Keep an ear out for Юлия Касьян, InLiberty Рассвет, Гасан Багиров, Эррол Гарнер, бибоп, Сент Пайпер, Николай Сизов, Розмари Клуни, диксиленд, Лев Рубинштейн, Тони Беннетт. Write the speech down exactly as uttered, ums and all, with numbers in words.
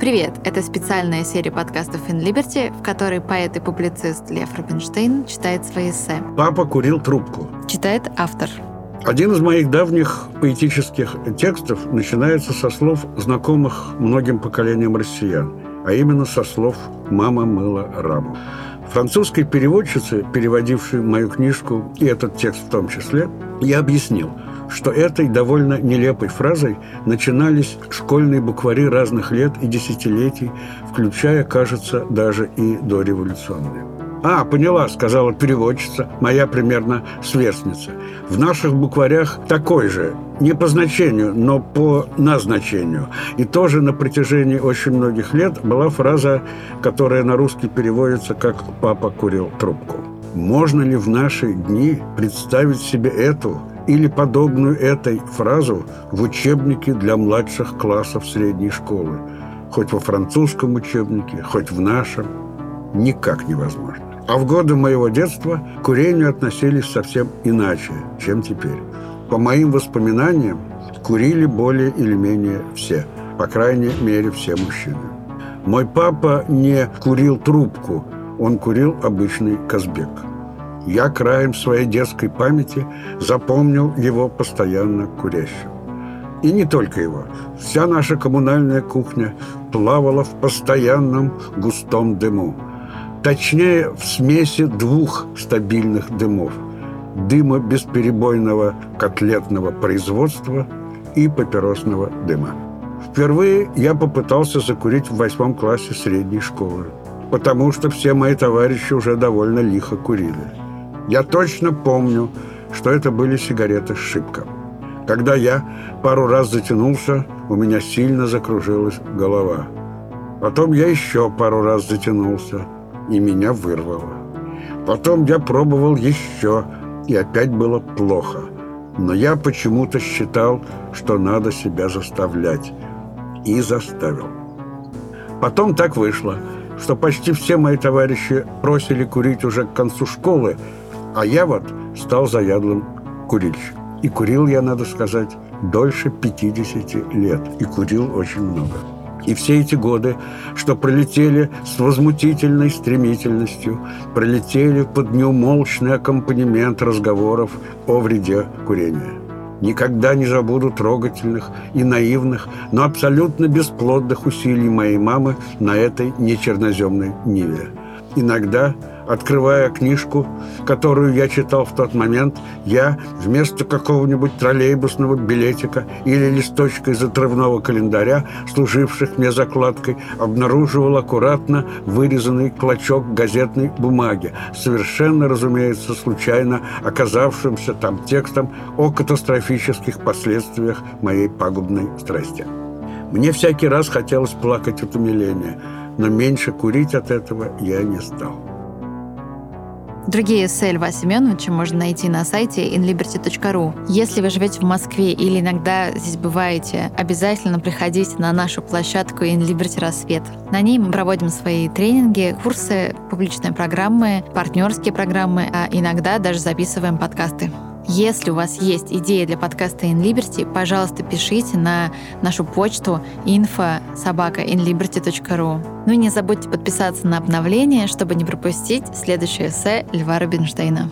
Привет! Это специальная серия подкастов InLiberty, в которой поэт и публицист Лев Рубинштейн читает свои эссе. «Папа курил трубку». Читает автор. Один из моих давних поэтических текстов начинается со слов, знакомых многим поколениям россиян, а именно со слов «Мама мыла раму». Французской переводчице, переводившей мою книжку и этот текст в том числе, я объяснил, что этой довольно нелепой фразой начинались школьные буквари разных лет и десятилетий, включая, кажется, даже и дореволюционные. «А, поняла», — сказала переводчица, моя примерно сверстница. «В наших букварях такой же, не по значению, но по назначению». И тоже на протяжении очень многих лет была фраза, которая на русский переводится как «папа курил трубку». Можно ли в наши дни представить себе эту или подобную этой фразу в учебнике для младших классов средней школы? Хоть во французском учебнике, хоть в нашем. Никак невозможно. А в годы моего детства к курению относились совсем иначе, чем теперь. По моим воспоминаниям, курили более или менее все. По крайней мере, все мужчины. Мой папа не курил трубку, он курил обычный казбек. Я краем своей детской памяти запомнил его постоянно курящим. И не только его. Вся наша коммунальная кухня плавала в постоянном густом дыму. Точнее, в смеси двух стабильных дымов. Дыма бесперебойного котлетного производства и папиросного дыма. Впервые я попытался закурить в восьмом классе средней школы, потому что все мои товарищи уже довольно лихо курили. Я точно помню, что это были сигареты «Шипка». Когда я пару раз затянулся, у меня сильно закружилась голова. Потом я еще пару раз затянулся, и меня вырвало. Потом я пробовал еще, и опять было плохо. Но я почему-то считал, что надо себя заставлять. И заставил. Потом так вышло, что почти все мои товарищи просили курить уже к концу школы, а я вот стал заядлым курильщиком. И курил я, надо сказать, дольше пятидесяти лет. И курил очень много. И все эти годы, что пролетели с возмутительной стремительностью, пролетели под неумолчный аккомпанемент разговоров о вреде курения. Никогда не забуду трогательных и наивных, но абсолютно бесплодных усилий моей мамы на этой нечерноземной ниве. Иногда, открывая книжку, которую я читал в тот момент, я вместо какого-нибудь троллейбусного билетика или листочка из отрывного календаря, служивших мне закладкой, обнаруживал аккуратно вырезанный клочок газетной бумаги, совершенно, разумеется, случайно оказавшимся там текстом о катастрофических последствиях моей пагубной страсти. Мне всякий раз хотелось плакать от умиления, но меньше курить от этого я не стал. Другие эссе Льва Семеновича можно найти на сайте ин либерти точка ру. Если вы живете в Москве или иногда здесь бываете, обязательно приходите на нашу площадку InLiberty Рассвет. На ней мы проводим свои тренинги, курсы, публичные программы, партнерские программы, а иногда даже записываем подкасты. Если у вас есть идеи для подкаста InLiberty, пожалуйста, пишите на нашу почту инфо собака ин либерти точка ру. Ну и не забудьте подписаться на обновления, чтобы не пропустить следующее эссе Льва Рубинштейна.